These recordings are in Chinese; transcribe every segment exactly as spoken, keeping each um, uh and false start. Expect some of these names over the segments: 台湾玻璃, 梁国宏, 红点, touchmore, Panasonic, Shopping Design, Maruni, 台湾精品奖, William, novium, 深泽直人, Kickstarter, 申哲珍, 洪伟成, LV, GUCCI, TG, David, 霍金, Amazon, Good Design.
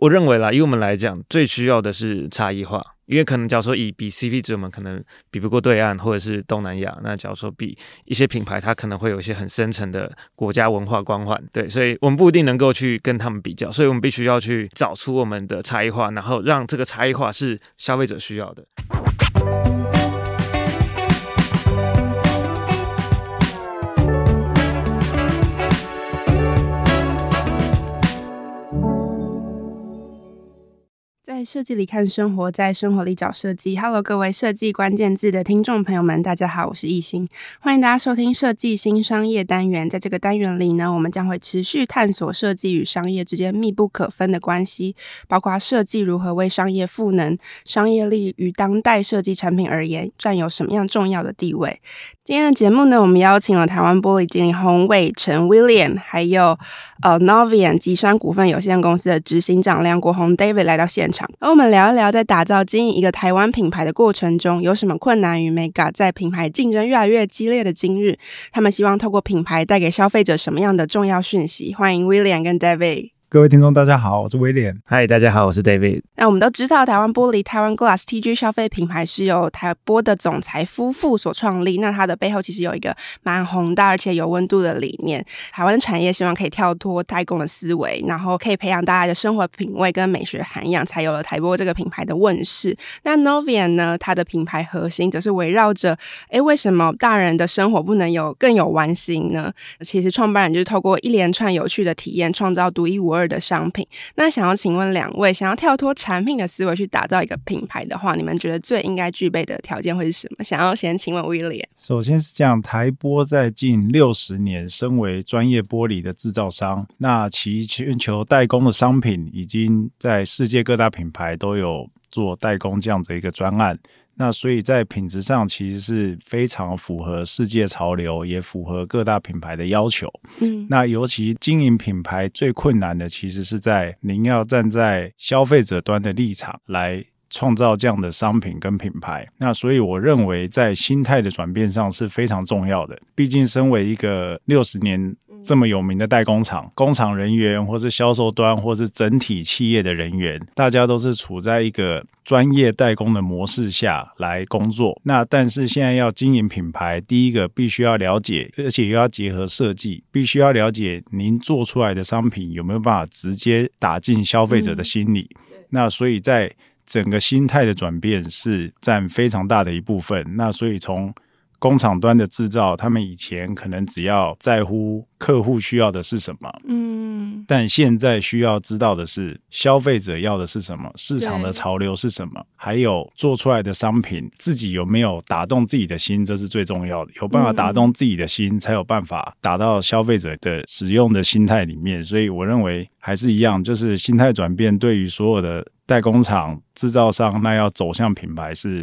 我认为啦，以我们来讲，最需要的是差异化。因为可能假如说以比 C P 值，我们可能比不过对岸或者是东南亚，那假如说比一些品牌，它可能会有一些很深层的国家文化光环，对，所以我们不一定能够去跟他们比较，所以我们必须要去找出我们的差异化，然后让这个差异化是消费者需要的。在设计里看生活，在生活里找设计。 Hello 各位设计关键字的听众朋友们，大家好，我是艺兴，欢迎大家收听设计新商业单元。在这个单元里呢，我们将会持续探索设计与商业之间密不可分的关系，包括设计如何为商业赋能，商业力与当代设计产品而言占有什么样重要的地位。今天的节目呢，我们邀请了台湾玻璃精灵洪伟成 William 还有呃 novium 集山股份有限公司的执行长梁国宏 David 来到现场，而我们聊一聊在打造经营一个台湾品牌的过程中有什么困难与 mega， 在品牌竞争越来越激烈的今日，他们希望透过品牌带给消费者什么样的重要讯息。欢迎 William 跟 David。各位听众大家好，我是 William。 嗨，大家好，我是 David。 那我们都知道台湾玻璃台湾 Glass T G 消费品牌是由台玻的总裁夫妇所创立，那它的背后其实有一个蛮宏大而且有温度的理念。台湾产业希望可以跳脱代工的思维，然后可以培养大家的生活品味跟美学涵养，才有了台玻这个品牌的问世。那 novium 呢，它的品牌核心则是围绕着诶为什么大人的生活不能有更有玩心呢？其实创办人就是透过一连串有趣的体验创造独一无二的商品。那想要请问两位，想要跳脱产品的思维去打造一个品牌的话，你们觉得最应该具备的条件会是什么？想要先请问 William。 首先是这样，台玻在近六十年身为专业玻璃的制造商，那其全球代工的商品已经在世界各大品牌都有做代工这样子一个专案，那所以在品质上其实是非常符合世界潮流，也符合各大品牌的要求。嗯，那尤其经营品牌最困难的其实是在您要站在消费者端的立场来创造这样的商品跟品牌。那所以我认为在心态的转变上是非常重要的，毕竟身为一个六十年这么有名的代工厂，工厂人员或是销售端或是整体企业的人员，大家都是处在一个专业代工的模式下来工作。那但是现在要经营品牌，第一个必须要了解，而且又要结合设计，必须要了解您做出来的商品有没有办法直接打进消费者的心里。嗯，那所以在整个心态的转变是占非常大的一部分。那所以从工厂端的制造，他们以前可能只要在乎客户需要的是什么，嗯，但现在需要知道的是消费者要的是什么，市场的潮流是什么，还有做出来的商品自己有没有打动自己的心，这是最重要的。有办法打动自己的心，嗯，才有办法打到消费者的使用的心态里面。所以我认为还是一样，就是心态转变对于所有的代工厂制造商，那要走向品牌是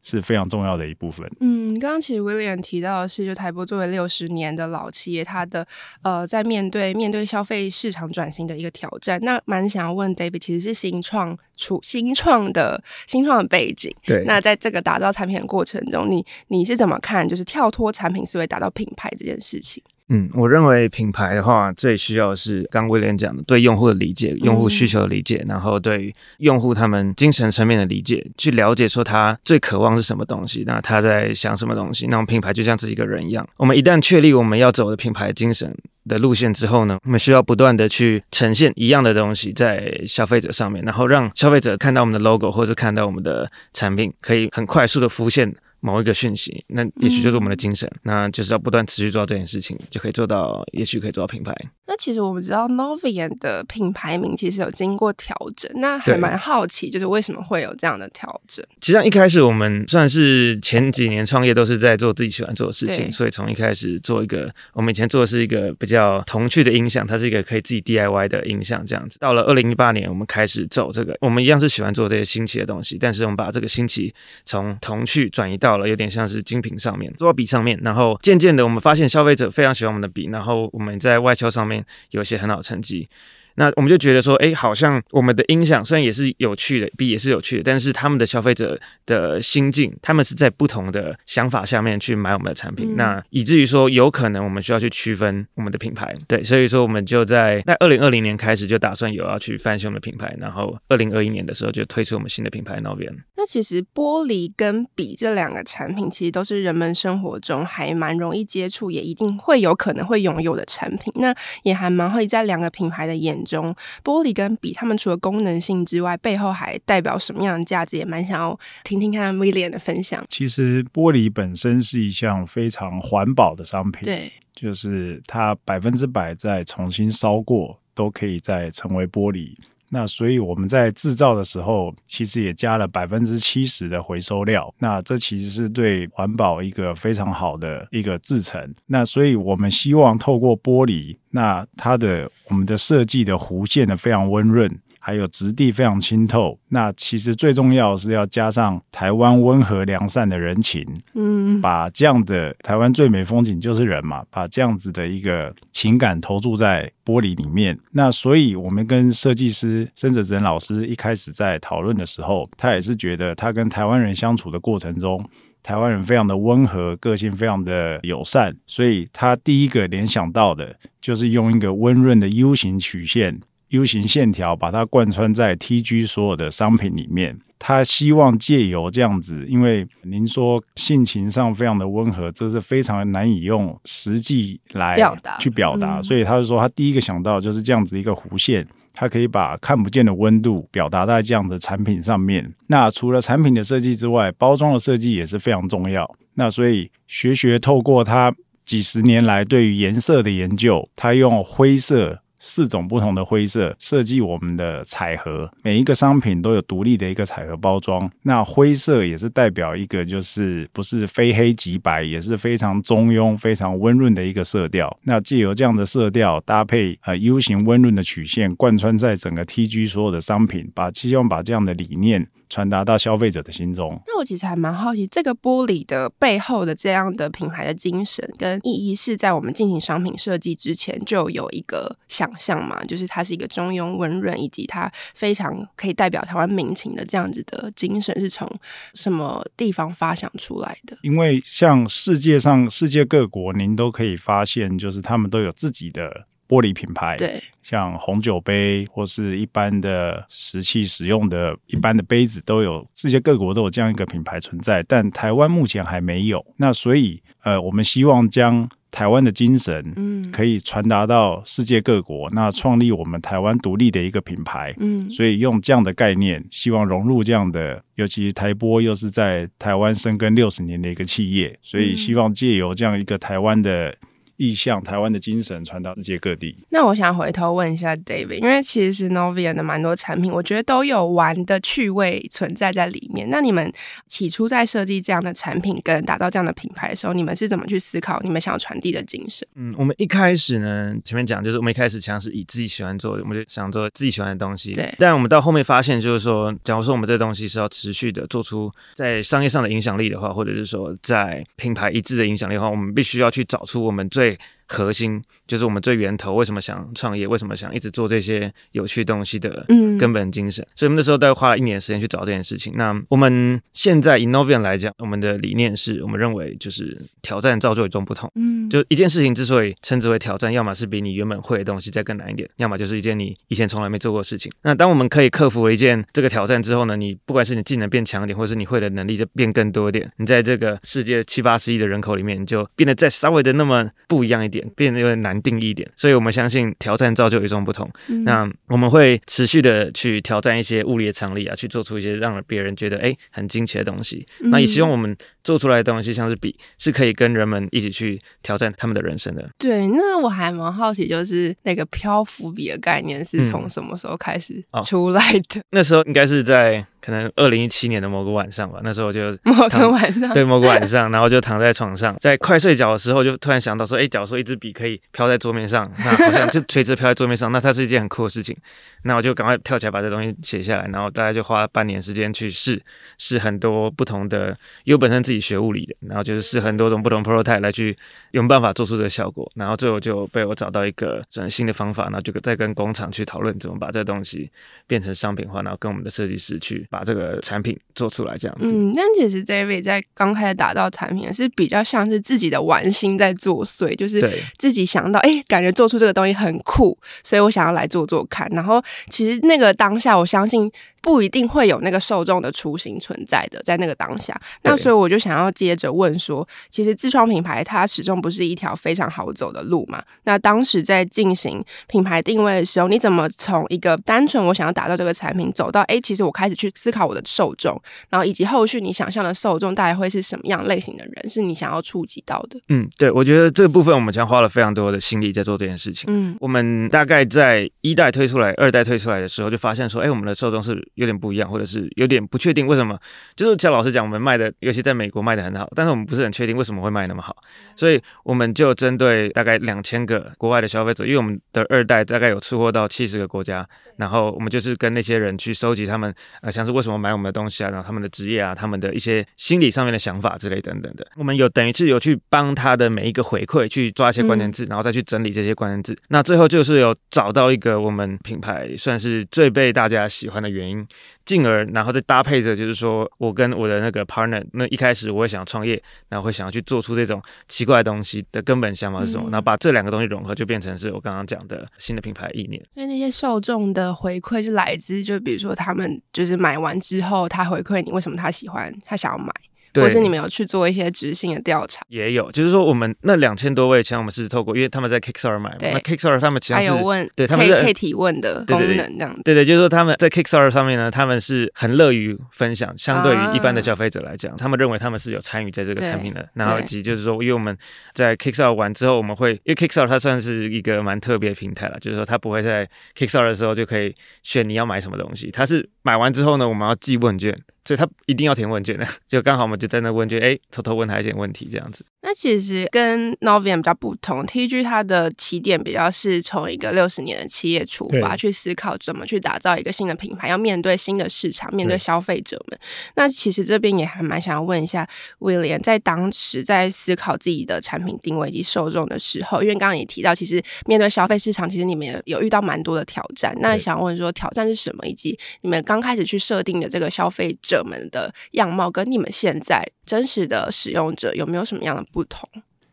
是非常重要的一部分。嗯，刚刚其实 William 提到的是，就台玻作为六十年的老企业，它的呃在面对面对消费市场转型的一个挑战。那蛮想要问 David， 其实是新创出新创的新创的背景。对，那在这个打造产品的过程中，你你是怎么看，就是跳脱产品思维打造品牌这件事情？嗯，我认为品牌的话，最需要的是刚威廉讲的对用户的理解，用户需求的理解，嗯，然后对用户他们精神层面的理解，去了解说他最渴望是什么东西，那他在想什么东西。那我们品牌就像自己一个人一样，我们一旦确立我们要走的品牌精神的路线之后呢，我们需要不断的去呈现一样的东西在消费者上面，然后让消费者看到我们的 logo 或者看到我们的产品，可以很快速的浮现某一个讯息，那也许就是我们的精神，嗯，那就是要不断持续做到这件事情，就可以做到，也许可以做到品牌。那其实我们知道 novium 的品牌名其实有经过调整，那还蛮好奇就是为什么会有这样的调整。其实上一开始我们算是前几年创业都是在做自己喜欢做的事情，所以从一开始做一个，我们以前做的是一个比较童趣的音响，它是一个可以自己 D I Y 的音响这样子。到了二零一八年我们开始走这个，我们一样是喜欢做这些新奇的东西，但是我们把这个新奇从童趣转移到有点像是精品上面，做到笔上面，然后渐渐的我们发现消费者非常喜欢我们的笔，然后我们在外销上面有一些很好的成绩。那我们就觉得说，哎，好像我们的音响虽然也是有趣的，B也是有趣的，但是他们的消费者的心境，他们是在不同的想法下面去买我们的产品，嗯、那以至于说有可能我们需要去区分我们的品牌，对，所以说我们就在在二零二零年开始就打算有要去翻新我们的品牌，然后二零二一年的时候就推出我们新的品牌 novium。 那其实玻璃跟笔这两个产品其实都是人们生活中还蛮容易接触，也一定会有可能会拥有的产品，那也还蛮会在两个品牌的眼中，玻璃跟笔他们除了功能性之外背后还代表什么样的价值，也蛮想要听听看 William 的分享。其实玻璃本身是一项非常环保的商品，对，就是它百分之百再重新烧过都可以再成为玻璃，那所以我们在制造的时候其实也加了 百分之七十 的回收料，那这其实是对环保一个非常好的一个制程，那所以我们希望透过玻璃，那它的我们的设计的弧线的非常温润，还有质地非常清透，那其实最重要是要加上台湾温和良善的人情，嗯，把这样的台湾最美风景就是人嘛，把这样子的一个情感投注在玻璃里面。那所以我们跟设计师申哲珍老师一开始在讨论的时候，他也是觉得他跟台湾人相处的过程中，台湾人非常的温和，个性非常的友善，所以他第一个联想到的就是用一个温润的 U 型曲线U 型线条把它贯穿在 T G 所有的商品里面，他希望借由这样子，因为您说性情上非常的温和，这是非常难以用实际来去表达、嗯、所以他就说他第一个想到就是这样子一个弧线，它可以把看不见的温度表达在这样的产品上面。那除了产品的设计之外，包装的设计也是非常重要，那所以学学透过他几十年来对于颜色的研究，他用灰色四种不同的灰色设计我们的彩盒，每一个商品都有独立的一个彩盒包装，那灰色也是代表一个就是不是非黑即白，也是非常中庸非常温润的一个色调，那藉由这样的色调搭配、呃、U 型温润的曲线贯穿在整个 T G 所有的商品，把希望把这样的理念传达到消费者的心中。那我其实还蛮好奇，这个玻璃的背后的这样的品牌的精神跟意义是在我们进行商品设计之前就有一个想象嘛，就是它是一个中庸温润以及它非常可以代表台湾民情的这样子的精神，是从什么地方发想出来的？因为像世界上世界各国您都可以发现，就是他们都有自己的玻璃品牌，对，像红酒杯或是一般的食器使用的一般的杯子都有，世界各国都有这样一个品牌存在，但台湾目前还没有。那所以呃，我们希望将台湾的精神可以传达到世界各国、嗯、那创立我们台湾独立的一个品牌、嗯、所以用这样的概念希望融入这样的，尤其台玻又是在台湾深耕六十年的一个企业，所以希望借由这样一个台湾的意向，台湾的精神传到世界各地。那我想回头问一下 David， 因为其实 novium 的蛮多产品我觉得都有玩的趣味存在在里面，那你们起初在设计这样的产品跟打造这样的品牌的时候，你们是怎么去思考你们想要传递的精神？嗯，我们一开始呢，前面讲就是我们一开始想是以自己喜欢做，我们就想做自己喜欢的东西，对。但我们到后面发现就是说，假如说我们这东西是要持续的做出在商业上的影响力的话，或者是说在品牌一致的影响力的话，我们必须要去找出我们最最核心，就是我们最源头，为什么想创业，为什么想一直做这些有趣东西的根本精神、嗯、所以我们那时候大概花了一年的时间去找这件事情。那我们现在以 novium 来讲，我们的理念是我们认为就是挑战造就与众不同、嗯、就一件事情之所以称之为挑战，要么是比你原本会的东西再更难一点，要么就是一件你以前从来没做过的事情。那当我们可以克服了一件这个挑战之后呢，你不管是你技能变强一点，或是你会的能力就变更多一点，你在这个世界七八十亿的人口里面，你就变得再稍微的那么不一样一点，变得有点难定义一点，所以我们相信挑战造就与众不同、嗯、那我们会持续的去挑战一些物理的常理啊，去做出一些让别人觉得、欸、很惊奇的东西、嗯、那也希望我们做出来的东西像是笔是可以跟人们一起去挑战他们的人生的。对，那我还蛮好奇，就是那个漂浮笔的概念是从什么时候开始出来的、嗯哦、那时候应该是在可能二零一七年的某个晚上吧，那时候我就某个晚上对某个晚上然后就躺在床上，在快睡觉的时候就突然想到说，哎、欸，假如说一支笔可以飘在桌面上，那好像就垂直飘在桌面上那它是一件很酷的事情，那我就赶快跳起来把这东西写下来，然后大概就花了半年时间去试试很多不同的，因为本身自己己学物理的，然后就是试很多种不同 prototype 来去有没有办法做出这个效果，然后最后就被我找到一个转新的方法，然后就再跟工厂去讨论怎么把这个东西变成商品化，然后跟我们的设计师去把这个产品做出来这样子。嗯，但其实 David 在刚开始打造产品是比较像是自己的玩心在作祟，就是自己想到哎、欸，感觉做出这个东西很酷，所以我想要来做做看，然后其实那个当下我相信不一定会有那个受众的雏形存在的，在那个当下。那所以我就想要接着问说，其实自创品牌它始终不是一条非常好走的路嘛，那当时在进行品牌定位的时候，你怎么从一个单纯我想要打造这个产品走到哎、欸，其实我开始去思考我的受众，然后以及后续你想象的受众大概会是什么样类型的人是你想要触及到的？嗯，对，我觉得这个部分我们将花了非常多的心力在做这件事情。嗯，我们大概在一代推出来二代推出来的时候就发现说哎、欸，我们的受众是有点不一样，或者是有点不确定为什么，就是像老实讲我们卖的尤其在美国卖的很好，但是我们不是很确定为什么会卖那么好，所以我们就针对大概两千个国外的消费者，因为我们的二代大概有出货到七十个国家，然后我们就是跟那些人去收集他们、呃、像是为什么买我们的东西啊，然后他们的职业啊，他们的一些心理上面的想法之类等等的，我们有等于是有去帮他的每一个回馈去抓一些关键字，然后再去整理这些关键字、嗯、那最后就是有找到一个我们品牌算是最被大家喜欢的原因，进而然后再搭配着就是说我跟我的那个 partner， 那一开始我会想创业，然后会想要去做出这种奇怪的东西的根本想法是什么、嗯、然后把这两个东西融合就变成是我刚刚讲的新的品牌意念。所以那些受众的回馈是来自就比如说他们就是买完之后他回馈你为什么他喜欢他想要买，或是你们有去做一些执行的调查？也有，就是说我们那两千多位，其实我们是透过，因为他们在 Kickstarter 买嘛，那 Kickstarter 他们其实是还有问，对，他们可以可以提问的功能这样子。对 对, 对，就是说他们在 Kickstarter 上面呢，他们是很乐于分享，相对于一般的消费者来讲，啊、他们认为他们是有参与在这个产品的。然后以及就是说，因为我们在 Kickstarter 完之后，我们会因为 Kickstarter 它算是一个蛮特别的平台了，就是说它不会在 Kickstarter 的时候就可以选你要买什么东西，它是买完之后呢，我们要寄问卷。所以他一定要填问卷的，就刚好我们就在那问卷，哎、欸，偷偷问他一点问题这样子。那其实跟 novium 比较不同 ，T G 它的起点比较是从一个六十年的企业出发，去思考怎么去打造一个新的品牌，要面对新的市场，面对消费者们。那其实这边也还蛮想要问一下 William， 在当时在思考自己的产品定位以及受众的时候，因为刚刚也提到，其实面对消费市场，其实你们也有遇到蛮多的挑战。那想问说，挑战是什么，以及你们刚开始去设定的这个消费者们的样貌跟你们现在真实的使用者有没有什么样的不同？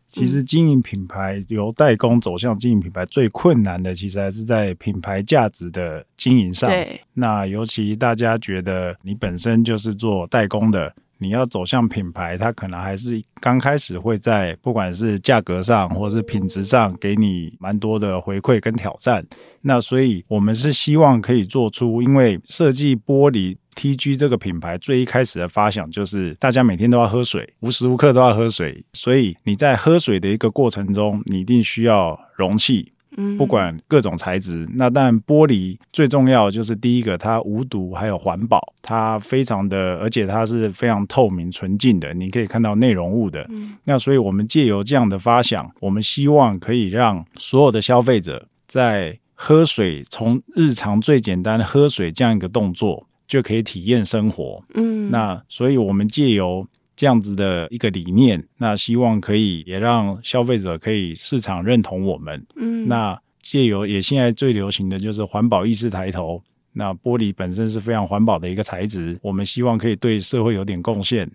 其实经营品牌由代工走向经营品牌最困难的其实还是在品牌价值的经营上，对，那尤其大家觉得你本身就是做代工的，你要走向品牌，它可能还是刚开始会在不管是价格上或是品质上给你蛮多的回馈跟挑战。那所以我们是希望可以做出，因为设计玻璃T G 这个品牌最一开始的发想就是大家每天都要喝水，无时无刻都要喝水，所以你在喝水的一个过程中你一定需要容器，不管各种材质，那但玻璃最重要就是第一个它无毒还有环保，它非常的，而且它是非常透明纯净的，你可以看到内容物的、嗯、那所以我们借由这样的发想，我们希望可以让所有的消费者在喝水，从日常最简单喝水这样一个动作就可以体验生活。嗯，那所以我们借由这样子的一个理念，那希望可以也让消费者可以市场认同我们。嗯，那借由也现在最流行的就是环保意识抬头，那玻璃本身是非常环保的一个材质，我们希望可以对社会有点贡献，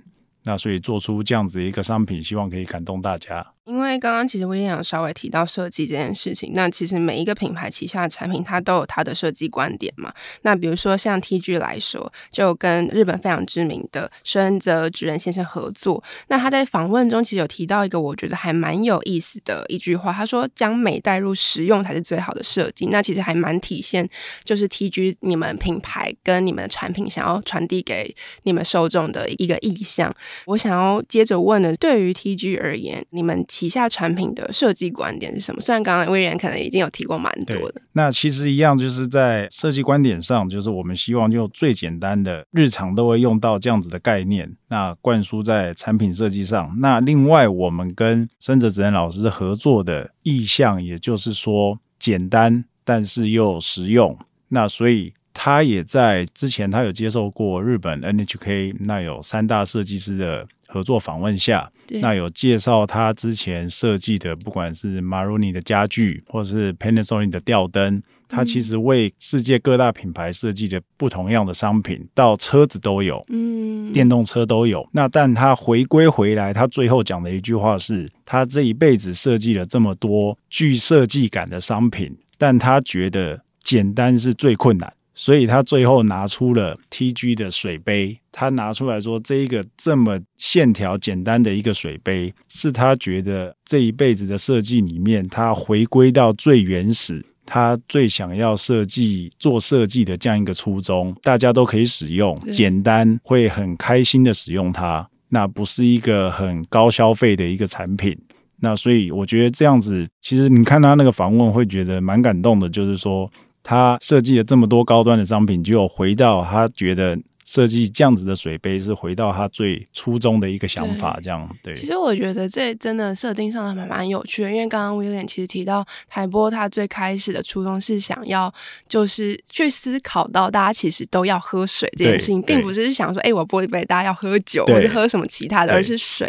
那所以做出这样子的一个商品，希望可以感动大家。因为刚刚其实William有稍微提到设计这件事情，那其实每一个品牌旗下的产品它都有它的设计观点嘛，那比如说像 T G 来说，就跟日本非常知名的深泽直人先生合作，那他在访问中其实有提到一个我觉得还蛮有意思的一句话，他说将美带入实用才是最好的设计，那其实还蛮体现就是 T G 你们品牌跟你们的产品想要传递给你们受众的一个意向。我想要接着问的，对于 T G 而言，你们旗下产品的设计观点是什么？虽然刚刚William可能已经有提过蛮多的，那其实一样就是在设计观点上，就是我们希望用最简单的日常都会用到这样子的概念，那灌输在产品设计上。那另外我们跟深泽直人老师合作的意向，也就是说简单但是又实用，那所以他也在之前他有接受过日本 N H K 那有三大设计师的合作访问下，那有介绍他之前设计的不管是 Maruni 的家具或是 Panasonic 的吊灯，他其实为世界各大品牌设计的不同样的商品，到车子都有，嗯，电动车都有。那但他回归回来，他最后讲的一句话是，他这一辈子设计了这么多具设计感的商品，但他觉得简单是最困难，所以他最后拿出了 T G 的水杯，他拿出来说这一个这么线条简单的一个水杯，是他觉得这一辈子的设计里面，他回归到最原始他最想要设计做设计的这样一个初衷，大家都可以使用，简单会很开心的使用它，那不是一个很高消费的一个产品。那所以我觉得这样子，其实你看他那个访问会觉得蛮感动的，就是说他设计了这么多高端的商品，就有回到他觉得设计这样子的水杯是回到他最初衷的一个想法，这样 对, 对。其实我觉得这真的设定上还蛮有趣的，因为刚刚 William 其实提到台播他最开始的初衷是想要就是去思考到大家其实都要喝水这件事情，并不是想说哎、欸，我播一杯大家要喝酒或者喝什么其他的，而是水。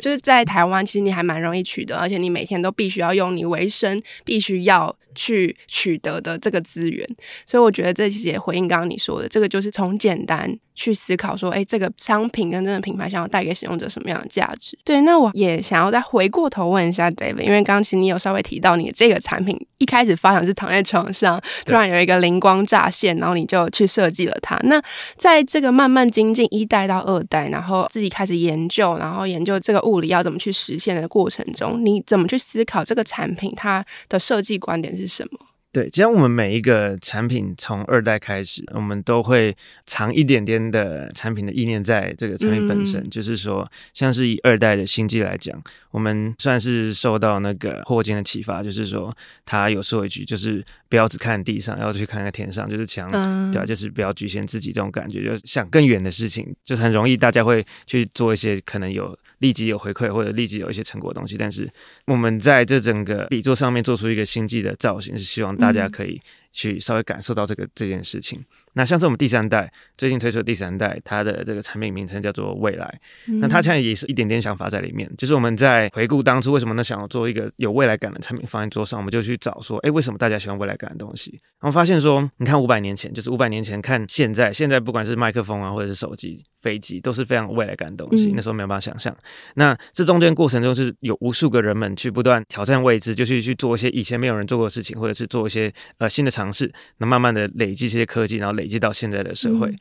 就是在台湾其实你还蛮容易取得，而且你每天都必须要用你为生必须要去取得的这个资源，所以我觉得这其实也回应刚刚你说的，这个就是从简单去思考说，哎，这个商品跟这个品牌想要带给使用者什么样的价值？对，那我也想要再回过头问一下 David， 因为刚刚其实你有稍微提到你的这个产品一开始发想是躺在床上，突然有一个灵光乍现，然后你就去设计了它。那在这个慢慢精进一代到二代，然后自己开始研究，然后研究这个物理要怎么去实现的过程中，你怎么去思考这个产品它的设计观点是什么？对，其实我们每一个产品从二代开始，我们都会藏一点点的产品的意念在这个产品本身、嗯、就是说像是以二代的星际来讲，我们算是受到那个霍金的启发，就是说他有说一句，就是不要只看地上，要去看看天上，就是墙、嗯、对啊，就是不要局限自己，这种感觉就想更远的事情，就很容易大家会去做一些可能有立即有回馈或者立即有一些成果的东西，但是我们在这整个笔座上面做出一个星际的造型，是希望大家可以去稍微感受到这个这件事情。那像是我们第三代最近推出的第三代，它的这个产品名称叫做未来、嗯、那它现在也是一点点想法在里面，就是我们在回顾当初为什么呢想要做一个有未来感的产品放在桌上，我们就去找说哎，为什么大家喜欢未来感的东西，然后发现说你看五百年前，就是五百年前看现在，现在不管是麦克风啊或者是手机飞机都是非常有未来感的东西、嗯、那时候没有办法想象。那这中间过程中是有无数个人们去不断挑战未知，就去去做一些以前没有人做过的事情，或者是做一些呃新的尝试，那慢慢的累积这些科技，然后累积到现在的社会、嗯、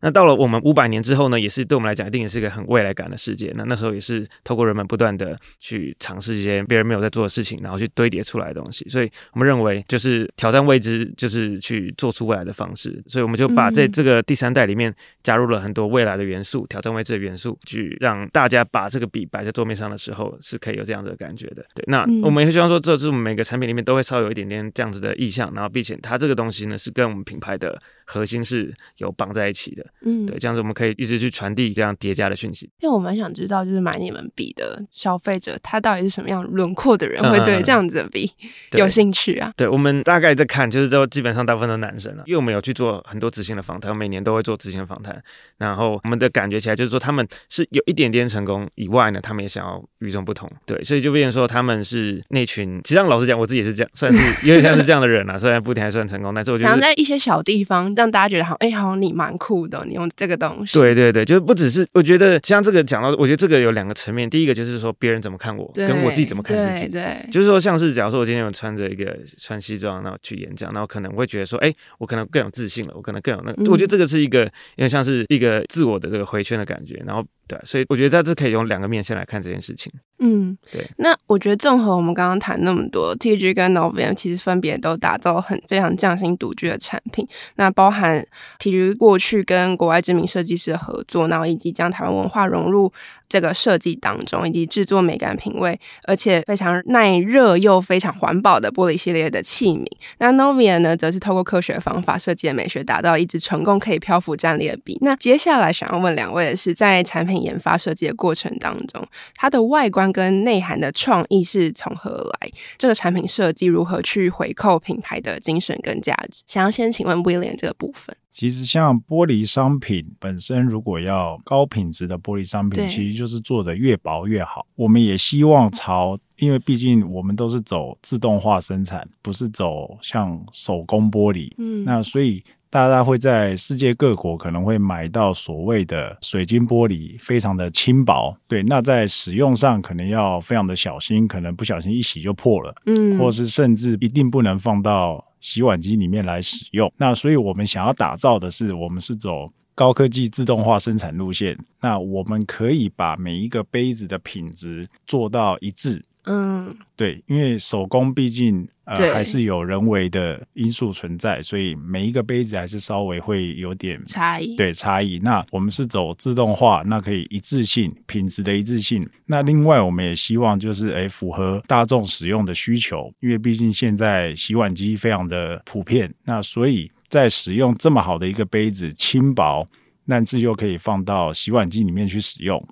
那到了我们五百年之后呢，也是对我们来讲一定也是一个很未来感的世界。那那时候也是透过人们不断的去尝试一些别人没有在做的事情，然后去堆叠出来的东西，所以我们认为就是挑战未知就是去做出未来的方式，所以我们就把在这个第三代里面加入了很多未来的元素、挑战未知的元素，去让大家把这个笔摆在桌面上的时候是可以有这样的感觉的。对，那我们也希望说这是我们每个产品里面都会稍微有一点点这样子的意向，然后并且它这个东西呢是跟我们品牌的核心是有绑在一起的，嗯，对，这样子我们可以一直去传递这样叠加的讯息。因为我蛮想知道，就是买你们笔的消费者，他到底是什么样轮廓的人，会对这样子的笔有兴趣啊？嗯、对, 对我们大概在看，就是都基本上大部分都是男生啊，因为我们有去做很多知性的访谈，我每年都会做知性的访谈，然后我们的感觉起来就是说，他们是有一点点成功以外呢，他们也想要与众不同，对，所以就变成说他们是那群，其实上老实讲，我自己也是这样，算是有点像是这样的人啊，虽然不停还算成功，但是我觉得然后在一些小地方。让大家觉得好，哎、欸，好像你蛮酷的，你用这个东西。对对对，就是不只是我觉得像这个讲到，我觉得这个有两个层面。第一个就是说别人怎么看我，跟我自己怎么看自己。对对，就是说像是假如说我今天有穿着一个穿西装，然后去演讲，然后可能会觉得说，哎、欸，我可能更有自信了，我可能更有那个。嗯、我觉得这个是一个有点像是一个自我的这个回圈的感觉，然后。对，所以我觉得这可以用两个面向来看这件事情。嗯，对。那我觉得综合我们刚刚谈那么多 ，T G 跟 novium 其实分别都打造很非常匠心独具的产品。那包含 T G 过去跟国外知名设计师的合作，然后以及将台湾文化融入这个设计当中，以及制作美感品味，而且非常耐热又非常环保的玻璃系列的器皿。那 novium 呢，则是透过科学方法设计的美学，打造一支成功可以漂浮站立的笔。那接下来想要问两位的是，在产品研发设计的过程当中，它的外观跟内涵的创意是从何而来？这个产品设计如何去回扣品牌的精神跟价值？想要先请问 William 这个的部分。其实像玻璃商品本身，如果要高品质的玻璃商品，其实就是做得越薄越好。我们也希望朝，因为毕竟我们都是走自动化生产，不是走像手工玻璃，嗯，那所以大家会在世界各国可能会买到所谓的水晶玻璃，非常的轻薄，对，那在使用上可能要非常的小心，可能不小心一洗就破了，嗯，或是甚至一定不能放到洗碗机里面来使用。那所以我们想要打造的是，我们是走高科技自动化生产路线，那我们可以把每一个杯子的品质做到一致。嗯，对，因为手工毕竟呃还是有人为的因素存在，所以每一个杯子还是稍微会有点差异，对，差异。那我们是走自动化，那可以一致性，品质的一致性。那另外我们也希望就是哎符合大众使用的需求，因为毕竟现在洗碗机非常的普遍，那所以在使用这么好的一个杯子，轻薄，但是又可以放到洗碗机里面去使用。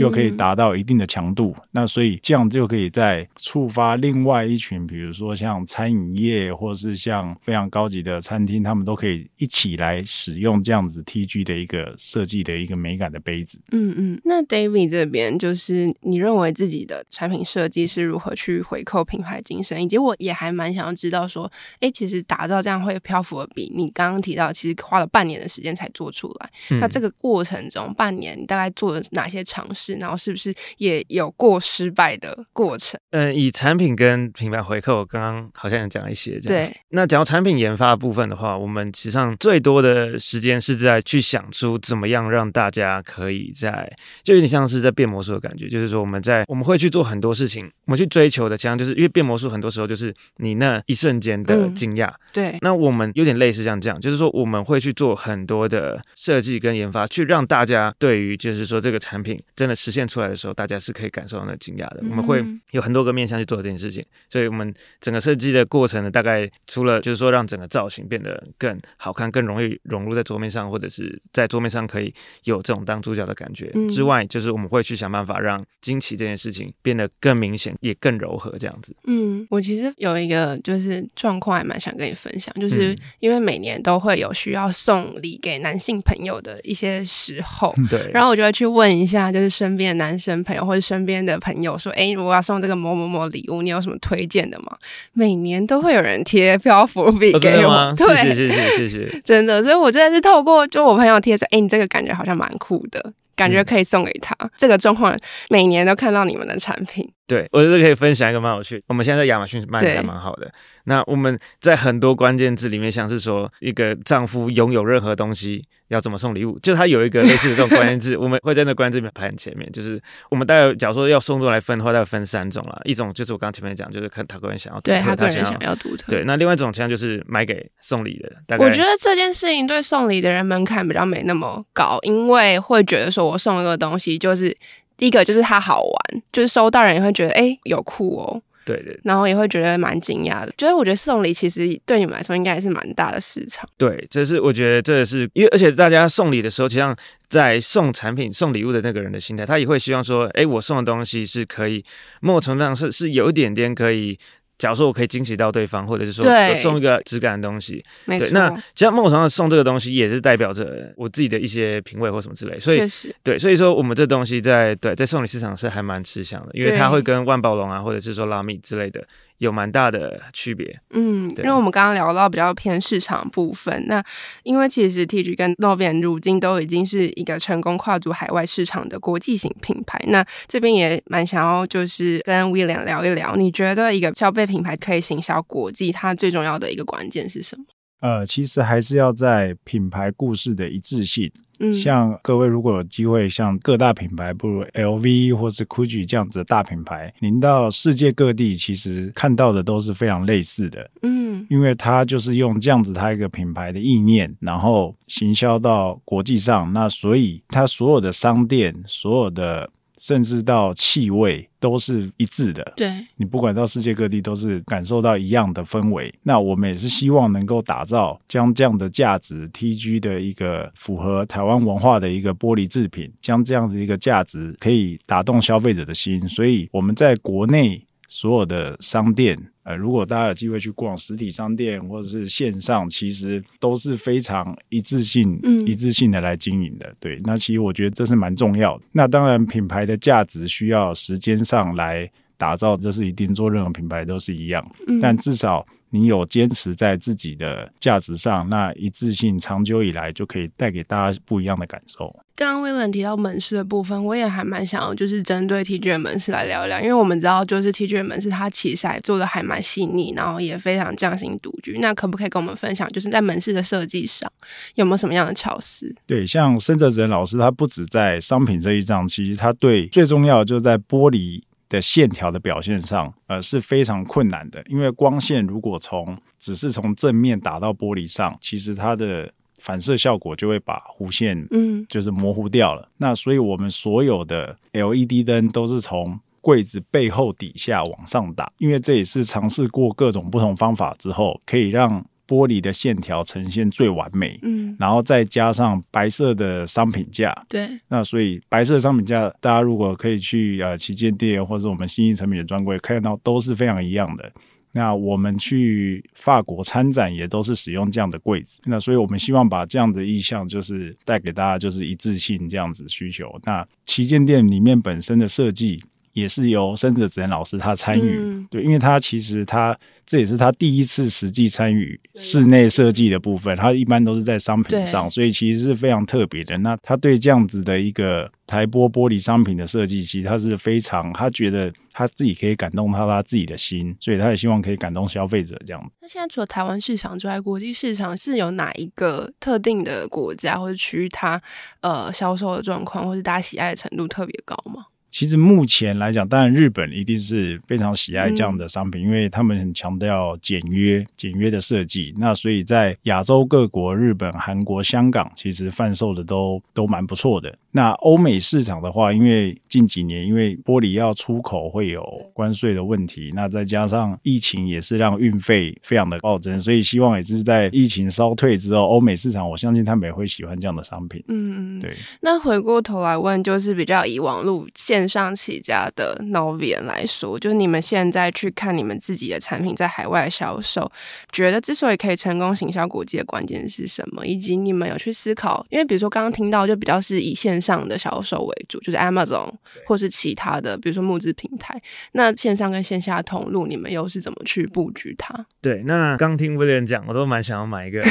又可以达到一定的强度，那所以这样就可以再触发另外一群，比如说像餐饮业或是像非常高级的餐厅，他们都可以一起来使用这样子 T G 的一个设计的一个美感的杯子。嗯嗯，那 David 这边就是你认为自己的产品设计是如何去回扣品牌精神，以及我也还蛮想要知道说，哎，其实打造这样会漂浮的笔，你刚刚提到其实花了半年的时间才做出来，嗯，那这个过程中半年你大概做了哪些尝试？然后是不是也有过失败的过程？嗯，以产品跟品牌回扣，我刚刚好像也讲一些这样。对，那讲到产品研发的部分的话，我们其实上最多的时间是在去想出怎么样让大家可以在，就有点像是在变魔术的感觉，就是说我们在我们会去做很多事情，我们去追求的，像就是因为变魔术很多时候就是你那一瞬间的惊讶，嗯，对。那我们有点类似像这样，就是说我们会去做很多的设计跟研发，去让大家对于就是说这个产品真的实现出来的时候，大家是可以感受到那个惊讶的。我们会有很多个面向去做这件事情，所以我们整个设计的过程呢，大概除了就是说让整个造型变得更好看，更容易融入在桌面上，或者是在桌面上可以有这种当主角的感觉之外，就是我们会去想办法让惊奇这件事情变得更明显，也更柔和这样子。嗯，我其实有一个就是状况还蛮想跟你分享，就是因为每年都会有需要送礼给男性朋友的一些时候，对，然后我就会去问一下，就是身边的男生朋友或者身边的朋友说，哎，如果要送这个某某某礼物，你有什么推荐的吗？每年都会有人贴漂浮笔给我，哦，对，谢谢谢谢谢谢，真的。所以我真的是透过就我朋友贴着，哎，你这个感觉好像蛮酷的，感觉可以送给他，嗯，这个状况每年都看到你们的产品。对，我就是可以分享一个蛮有趣，我们现在在亚马逊卖的还蛮好的。那我们在很多关键字里面，像是说一个丈夫拥有任何东西要怎么送礼物，就他有一个类似的这种关键字，我们会在那关键字排很前面。就是我们大概假如说要送作来分的话，大概分三种啦，一种就是我刚前面讲，就是看他个人想要独特，对，他个人想要独特。对，那另外一种像就是买给送礼的。大概我觉得这件事情对送礼的人门槛比较没那么高，因为会觉得说我送一个东西就是。第一个就是它好玩，就是收到人也会觉得哎、欸、有酷哦，对 对, 对，然后也会觉得蛮惊讶的。就是我觉得送礼其实对你们来说应该也是蛮大的市场。对，这是我觉得这是因为，而且大家送礼的时候，其实上在送产品、送礼物的那个人的心态，他也会希望说，哎，我送的东西是可以某种程度上是是有一点点可以。假如说我可以惊喜到对方，或者是说我送一个质感的东西，没错。对，那像某种程度上送这个东西也是代表着我自己的一些品味或什么之类，所以对，所以说我们这东西在对在送礼市场是还蛮吃香的，因为它会跟万宝龙啊，或者是说拉米之类的。有蛮大的区别。嗯，因为我们刚刚聊到比较偏市场部分，那因为其实 T G 跟 novium 如今都已经是一个成功跨足海外市场的国际型品牌，那这边也蛮想要就是跟 William 聊一聊，你觉得一个消费品牌可以行销国际，它最重要的一个关键是什么？呃，其实还是要在品牌故事的一致性。嗯，像各位如果有机会，像各大品牌，不如 L V 或是 G U C C I 这样子的大品牌，您到世界各地其实看到的都是非常类似的。嗯，因为它就是用这样子它一个品牌的意念，然后行销到国际上，那所以它所有的商店，所有的甚至到气味都是一致的。对，你不管到世界各地都是感受到一样的氛围。那我们也是希望能够打造将这样的价值 T G 的一个符合台湾文化的一个玻璃制品，将这样的一个价值可以打动消费者的心，所以我们在国内所有的商店，呃，如果大家有机会去逛实体商店或者是线上，其实都是非常一致性、嗯、一致性的来经营的。对，那其实我觉得这是蛮重要的。那当然品牌的价值需要时间上来打造，这是一定，做任何品牌都是一样、嗯、但至少你有坚持在自己的价值上，那一致性长久以来就可以带给大家不一样的感受。刚刚 William 提到门市的部分，我也还蛮想要就是针对 T G 的门市来聊一聊，因为我们知道就是 T G 的门市它其实还做的还蛮细腻，然后也非常匠心独具。那可不可以跟我们分享就是在门市的设计上有没有什么样的巧思？对，像申哲仁老师他不止在商品设计上，其实他对最重要的就是在玻璃的线条的表现上，呃，是非常困难的。因为光线如果从只是从正面打到玻璃上，其实它的反射效果就会把弧线嗯就是模糊掉了、嗯、那所以我们所有的 L E D 灯都是从柜子背后底下往上打，因为这也是尝试过各种不同方法之后可以让玻璃的线条呈现最完美、嗯、然后再加上白色的商品架。对，那所以白色商品架大家如果可以去呃旗舰店或者我们新一成品的专柜看到都是非常一样的。那我们去法国参展也都是使用这样的柜子，那所以我们希望把这样的意象就是带给大家，就是一致性这样子需求。那旗舰店里面本身的设计也是由申哲仁老师他参与、嗯、对，因为他其实他这也是他第一次实际参与室内设计的部分，他一般都是在商品上，所以其实是非常特别的。那他对这样子的一个台玻玻璃商品的设计，其实他是非常，他觉得他自己可以感动到他自己的心，所以他也希望可以感动消费者这样子。那现在除了台湾市场之外，国际市场是有哪一个特定的国家或者区域它呃销售的状况或是大家喜爱的程度特别高吗？其实目前来讲，当然日本一定是非常喜爱这样的商品、嗯、因为他们很强调简约简约的设计，那所以在亚洲各国日本、韩国、香港其实贩售的都都蛮不错的。那欧美市场的话，因为近几年因为玻璃要出口会有关税的问题，那再加上疫情也是让运费非常的暴增，所以希望也是在疫情稍退之后，欧美市场我相信他们也会喜欢这样的商品。嗯，对。那回过头来问，就是比较以网路线上起家的 novium 来说，就是你们现在去看你们自己的产品在海外销售，觉得之所以可以成功行销国际的关键是什么，以及你们有去思考，因为比如说刚刚听到就比较是以线上的销售为主，就是 Amazon 或是其他的比如说募资平台，那线上跟线下通路你们又是怎么去布局它？对，那刚听 William 讲我都蛮想要买一个买一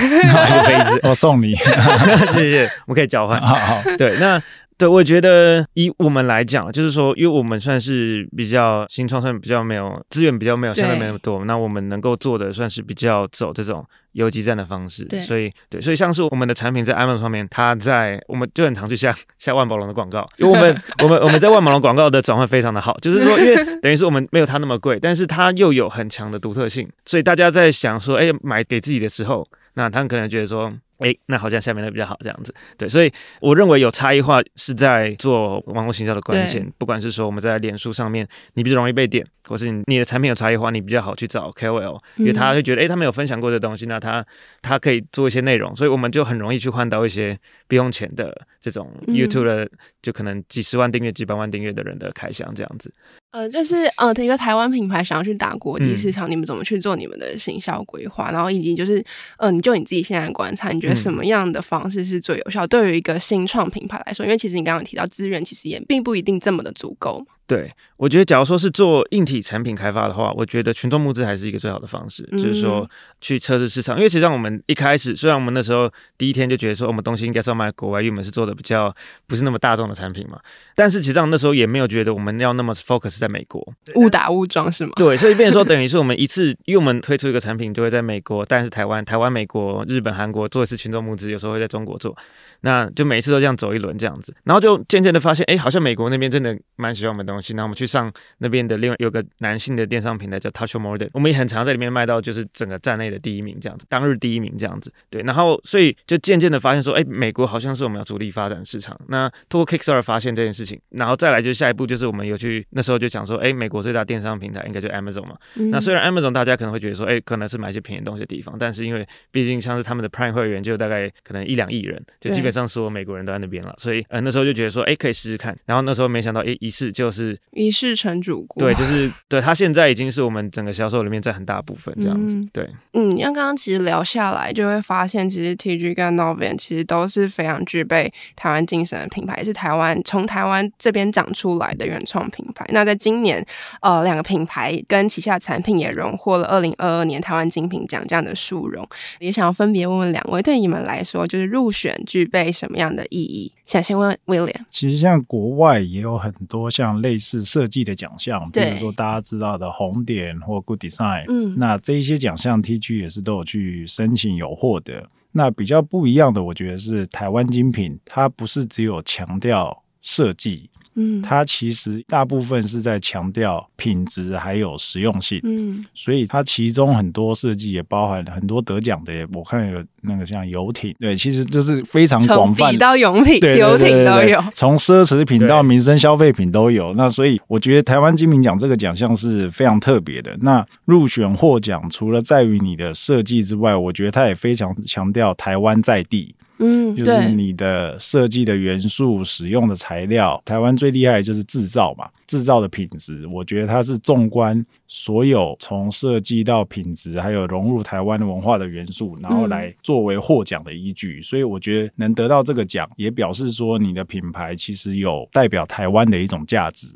个杯子我送你谢谢，我们可以交换。好好，对，那对，我觉得以我们来讲，就是说，因为我们算是比较新创，算比较没有资源，比较没有相对没那么多，那我们能够做的算是比较走这种游击战的方式，所以对，所以像是我们的产品在 Amazon 上面，它在我们就很常去下下万宝龙的广告，因为我们我们我们在万宝龙广告的转换非常的好，就是说，因为等于是我们没有它那么贵，但是它又有很强的独特性，所以大家在想说，哎，买给自己的时候，那他们可能觉得说，哎，那好像下面的比较好这样子。对，所以我认为有差异化是在做网络行销的关键，不管是说我们在脸书上面你比较容易被点，或是你的产品有差异化，你比较好去找 K O L， 因为他会觉得哎、嗯欸，他没有分享过的东西，那他他可以做一些内容，所以我们就很容易去换到一些不用钱的这种 YouTube 的、嗯、就可能几十万订阅几百万订阅的人的开箱这样子。呃，就是呃，一个台湾品牌想要去打国际市场、嗯、你们怎么去做你们的行销规划，然后以及就是呃，你就你自己现在观察，你觉得什么样的方式是最有效、嗯、对于一个新创品牌来说，因为其实你刚刚提到资源其实也并不一定这么的足够。对，我觉得假如说是做硬体产品开发的话，我觉得群众募资还是一个最好的方式、嗯、就是说去测试市场。因为其实上我们一开始，虽然我们那时候第一天就觉得说我们东西应该是要卖国外，因为我们是做的比较不是那么大众的产品嘛，但是其实上那时候也没有觉得我们要那么 focus 在美国，误打误撞是吗？对，所以变成说等于是我们一次因为我们推出一个产品就会在美国，但是台湾台湾美国日本韩国做一次群众募资，有时候会在中国做，那就每一次都这样走一轮这样子，然后就渐渐的发现哎，好像美国那边真的蛮喜欢我们的东西，然后我们去上那边的另外有个男性的电商平台叫 touchmore， 我们也很常在里面卖到就是整个站内的第一名这样子，当日第一名这样子。对，然后所以就渐渐的发现说哎，美国好像是我们要主力发展市场，那透过 Kickstarter 发现这件事情，然后再来就下一步就是我们有去那时候就讲说哎，美国最大电商平台应该就是 Amazon 嘛、嗯、那虽然 Amazon 大家可能会觉得说哎，可能是买一些便宜东西的地方，但是因为毕竟像是他们的 Prime 会员就大概可能一两亿人，就基本上所有美国人都在那边了，所以、呃、那时候就觉得说哎，可以试试看，然后那时候没想到哎，一试就是就是一世成主顾，对，就是对，他现在已经是我们整个销售里面占很大部分这样子、嗯、对，嗯，像刚刚其实聊下来就会发现其实 T G 跟 novium 其实都是非常具备台湾精神的品牌，是台湾从台湾这边长出来的原创品牌。那在今年呃，两个品牌跟旗下产品也荣获了二零二二年台湾精品奖这样的殊荣，也想要分别问问两位，对你们来说就是入选具备什么样的意义？想先问 William。 其实像国外也有很多像类似设计的奖项，比如说大家知道的红点或 Good Design、嗯、那这一些奖项 T G 也是都有去申请有获得。那比较不一样的我觉得是台湾精品它不是只有强调设计、嗯、它其实大部分是在强调品质还有实用性、嗯、所以它其中很多设计也包含很多得奖的，我看有那个像游艇，对，其实就是非常广泛，从笔到泳品游艇都有，从奢侈品到民生消费品都有。那所以我觉得台湾精品奖这个奖项是非常特别的，那入选获奖除了在于你的设计之外，我觉得它也非常强调台湾在地，嗯，就是你的设计的元素使用的材料，台湾最厉害的就是制造嘛，制造的品质，我觉得它是纵观所有从设计到品质还有融入台湾文化的元素，然后来作为获奖的依据、嗯、所以我觉得能得到这个奖也表示说你的品牌其实有代表台湾的一种价值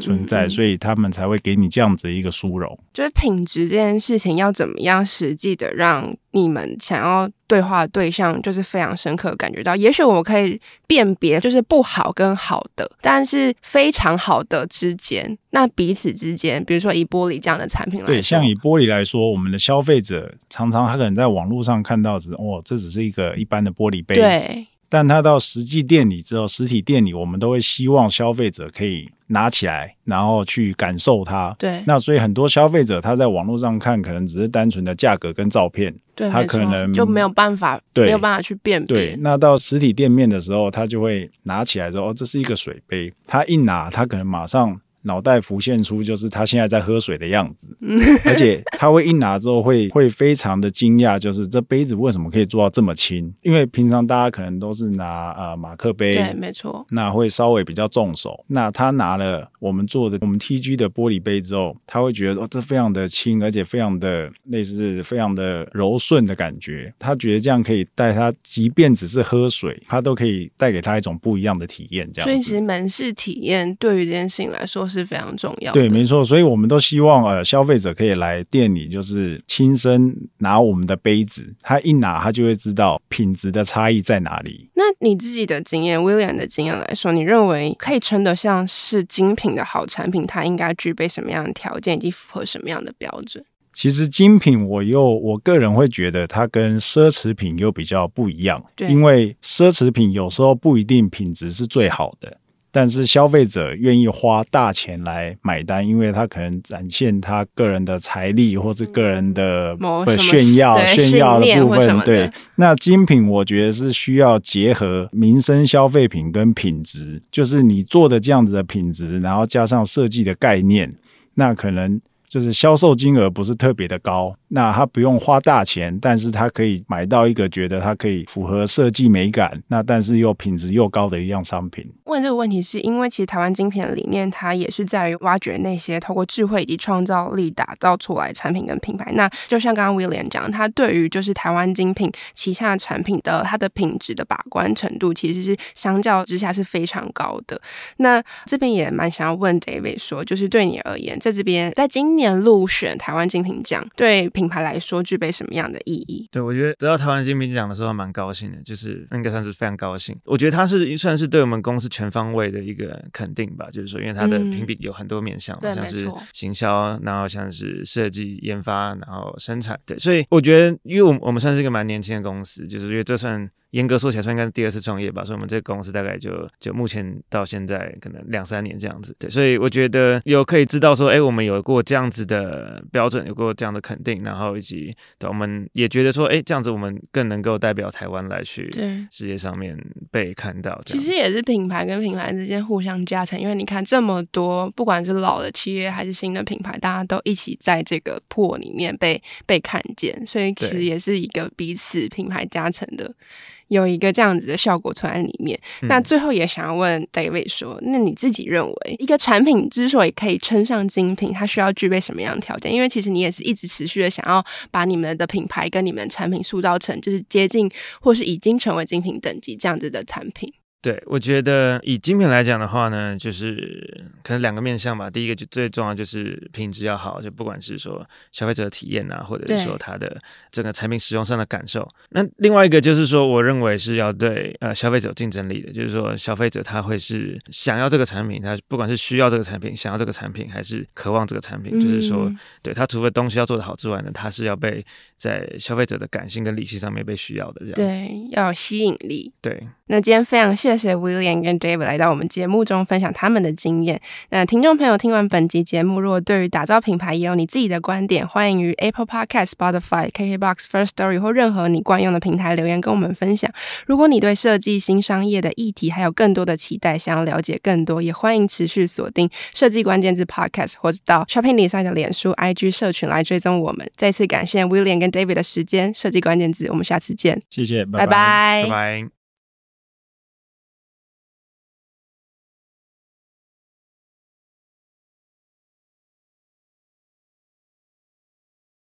存在、嗯嗯嗯、所以他们才会给你这样子一个殊荣。就是品质这件事情要怎么样实际的让你们想要对话的对象就是非常深刻感觉到，也许我可以辨别就是不好跟好的，但是非常好的之间，那彼此之间，比如说以玻璃这样的产品来说，对，像以玻璃来说，我们的消费者常常他可能在网络上看到只哦，这只是一个一般的玻璃杯，对，但他到实际店里之后，实体店里我们都会希望消费者可以拿起来然后去感受它，对，那所以很多消费者他在网络上看可能只是单纯的价格跟照片，对，他可能就没有办法没有办法去辨别，对，那到实体店面的时候他就会拿起来说哦，这是一个水杯，他一拿他可能马上脑袋浮现出就是他现在在喝水的样子而且他会一拿之后会会非常的惊讶，就是这杯子为什么可以做到这么轻，因为平常大家可能都是拿、呃、马克杯，对，没错，那会稍微比较重手，那他拿了我们做的我们 T G 的玻璃杯之后，他会觉得、哦、这非常的轻，而且非常的类似非常的柔顺的感觉，他觉得这样可以带他即便只是喝水他都可以带给他一种不一样的体验这样子。所以其实门市体验对于这件事情来说是是非常重要的，对，没错，所以我们都希望呃消费者可以来店里就是亲身拿我们的杯子，他一拿他就会知道品质的差异在哪里。那你自己的经验 William 的经验来说，你认为可以称得像是精品的好产品它应该具备什么样的条件以及符合什么样的标准？其实精品我又我个人会觉得它跟奢侈品又比较不一样，因为奢侈品有时候不一定品质是最好的，但是消费者愿意花大钱来买单，因为他可能展现他个人的财力或是个人的炫耀、嗯、炫耀的部分，对，那精品我觉得是需要结合民生消费品跟品质，就是你做的这样子的品质，然后加上设计的概念，那可能就是销售金额不是特别的高，那他不用花大钱，但是他可以买到一个觉得他可以符合设计美感，那但是又品质又高的一样商品。问这个问题是因为其实台湾精品的理念它也是在于挖掘那些透过智慧以及创造力打造出来产品跟品牌，那就像刚刚 William 讲，他对于就是台湾精品旗下的产品的它的品质的把关程度其实是相较之下是非常高的。那这边也蛮想要问 David 说，就是对你而言在这边在今今年入选台湾精品奖对品牌来说具备什么样的意义？对，我觉得得到台湾精品奖的时候蛮高兴的，就是应该算是非常高兴，我觉得它是算是对我们公司全方位的一个肯定吧，就是说因为它的评比有很多面向、嗯、像是行销，然后像是设计研发，然后生产，对，所以我觉得因为我们算是一个蛮年轻的公司，就是因为这算严格说起来算应该是第二次创业吧，所以我们这个公司大概就就目前到现在可能两三年这样子，对，所以我觉得有可以知道说哎、欸，我们有过这样子的标准，有过这样的肯定，然后以及对我们也觉得说哎、欸，这样子我们更能够代表台湾来去世界上面被看到，其实也是品牌跟品牌之间互相加成，因为你看这么多不管是老的企业还是新的品牌，大家都一起在这个破里面被被看见，所以其实也是一个彼此品牌加成的有一个这样子的效果存在里面、嗯、那最后也想要问 David 说，那你自己认为一个产品之所以可以称上精品，它需要具备什么样的条件？因为其实你也是一直持续的想要把你们的品牌跟你们的产品塑造成就是接近或是已经成为精品等级这样子的产品。对，我觉得以精品来讲的话呢，就是可能两个面向吧。第一个就最重要就是品质要好，就不管是说消费者的体验啊，或者是说它的整个产品使用上的感受。那另外一个就是说，我认为是要对呃消费者有竞争力的，就是说消费者他会是想要这个产品，他不管是需要这个产品、想要这个产品，还是渴望这个产品，嗯、就是说，对他除了东西要做得好之外呢，他是要被在消费者的感性跟理性上面被需要的这样子。对，要有吸引力。对。那今天非常谢谢 William 跟 David 来到我们节目中分享他们的经验。那听众朋友听完本集节目，如果对于打造品牌也有你自己的观点，欢迎于 Apple Podcast、Spotify、K K B O X、Firstory 或任何你惯用的平台留言跟我们分享。如果你对设计新商业的议题还有更多的期待，想要了解更多，也欢迎持续锁定设计关键字 Podcast 或者到 Shopping Design 的脸书 I G 社群来追踪我们。再次感谢 William 跟 David 的时间。设计关键字，我们下次见。谢谢，拜拜。拜拜。